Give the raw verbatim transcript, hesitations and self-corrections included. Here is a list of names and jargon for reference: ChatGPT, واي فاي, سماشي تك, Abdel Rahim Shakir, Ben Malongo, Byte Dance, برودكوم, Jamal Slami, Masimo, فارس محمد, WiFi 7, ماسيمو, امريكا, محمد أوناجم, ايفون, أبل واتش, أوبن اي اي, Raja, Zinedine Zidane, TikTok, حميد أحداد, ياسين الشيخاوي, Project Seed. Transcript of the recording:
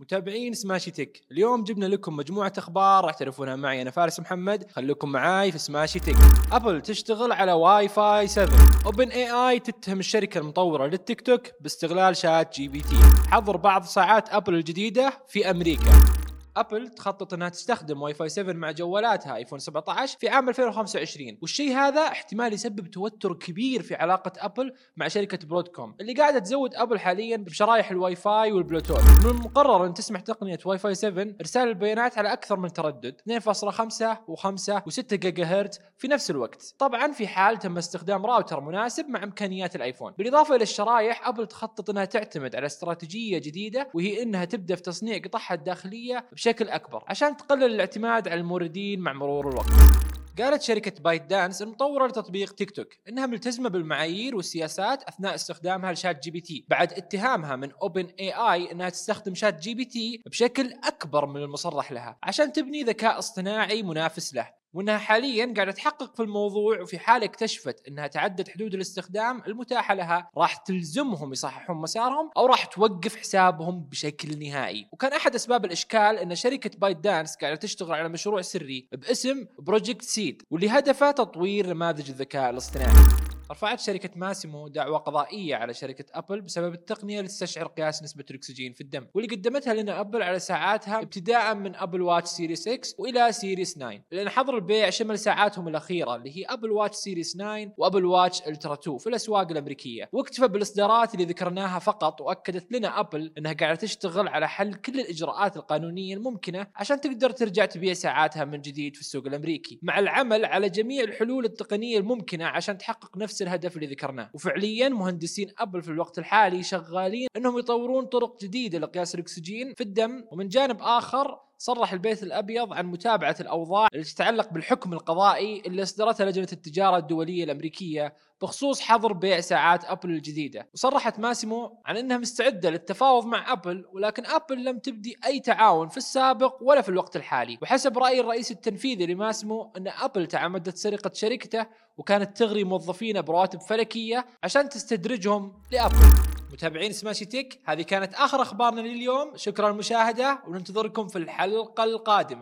متابعين سماشي تك، اليوم جبنا لكم مجموعة أخبار راح تعرفونها معي أنا فارس محمد. خلوكم معاي في سماشي تك. أبل تشتغل على واي فاي سبعة. أوبن اي اي تتهم الشركة المطورة للتيك توك باستغلال شات جي بي تي. حظر بعض ساعات أبل الجديدة في أمريكا. أبل تخطط أنها تستخدم واي فاي سبعة مع جوالاتها ايفون سبعة عشر في عام ألفين وخمسة وعشرين، والشيء هذا احتمال يسبب توتر كبير في علاقة أبل مع شركة برودكوم اللي قاعدة تزود أبل حاليا بشرايح الواي فاي والبلوتوث. من المقرر أن تسمح تقنية واي فاي سبعة إرسال البيانات على أكثر من تردد اثنين فاصلة خمسة و5 و6 جيجا هرتز في نفس الوقت، طبعا في حال تم استخدام راوتر مناسب مع إمكانيات الآيفون. بالإضافة إلى الشرايح، أبل تخطط أنها تعتمد على استراتيجية جديدة، وهي أنها تبدأ في تصنيع قطعها الداخلية بشكل أكبر عشان تقلل الاعتماد على الموردين مع مرور الوقت. قالت شركة بايت دانس المطورة لتطبيق تيك توك إنها ملتزمة بالمعايير والسياسات أثناء استخدامها لشات جي بي تي، بعد اتهامها من أوبن اي اي إنها تستخدم شات جي بي تي بشكل أكبر من المصرح لها عشان تبني ذكاء اصطناعي منافس له، وأنها حالياً قاعدة تحقق في الموضوع، وفي حال اكتشفت أنها تعدت حدود الاستخدام المتاحة لها راح تلزمهم يصححون مسارهم أو راح توقف حسابهم بشكل نهائي. وكان أحد أسباب الإشكال أن شركة بايت دانس قاعدة تشتغل على مشروع سري باسم بروجكت سيد، واللي هدفه تطوير نماذج الذكاء الاصطناعي. رفعت شركة ماسيمو دعوى قضائية على شركة أبل بسبب التقنية اللي تستشعر قياس نسبة الأكسجين في الدم، واللي قدمتها لنا أبل على ساعاتها ابتداء من أبل واتش سيريس إكس وإلى سيريس تسعة، لأن حظر البيع شمل ساعاتهم الأخيرة اللي هي أبل واتش سيريس تسعة وأبل واتش ألترا اثنين في الأسواق الأمريكية، واكتفى بالإصدارات اللي ذكرناها فقط. وأكدت لنا أبل أنها قاعدة تشتغل على حل كل الإجراءات القانونية الممكنة عشان تقدر ترجع تبيع ساعاتها من جديد في السوق الأمريكي، مع العمل على جميع الحلول التقنية الممكنة عشان تحقق نفس الهدف اللي ذكرناه. وفعليا مهندسين أبل في الوقت الحالي شغالين أنهم يطورون طرق جديدة لقياس الأكسجين في الدم. ومن جانب آخر، صرح البيت الأبيض عن متابعة الأوضاع اللي تتعلق بالحكم القضائي اللي أصدرتها لجنة التجارة الدولية الأمريكية بخصوص حظر بيع ساعات أبل الجديدة. وصرحت ماسيمو عن أنها مستعدة للتفاوض مع أبل، ولكن أبل لم تبدي أي تعاون في السابق ولا في الوقت الحالي. وحسب رأي الرئيس التنفيذي لماسيمو، أن أبل تعمدت سرقة شركته وكانت تغري موظفين برواتب فلكية عشان تستدرجهم لأبل. متابعين سماشي تيك، هذه كانت آخر أخبارنا لليوم. شكرا للمشاهدة، وننتظركم في الحلقة القادمة.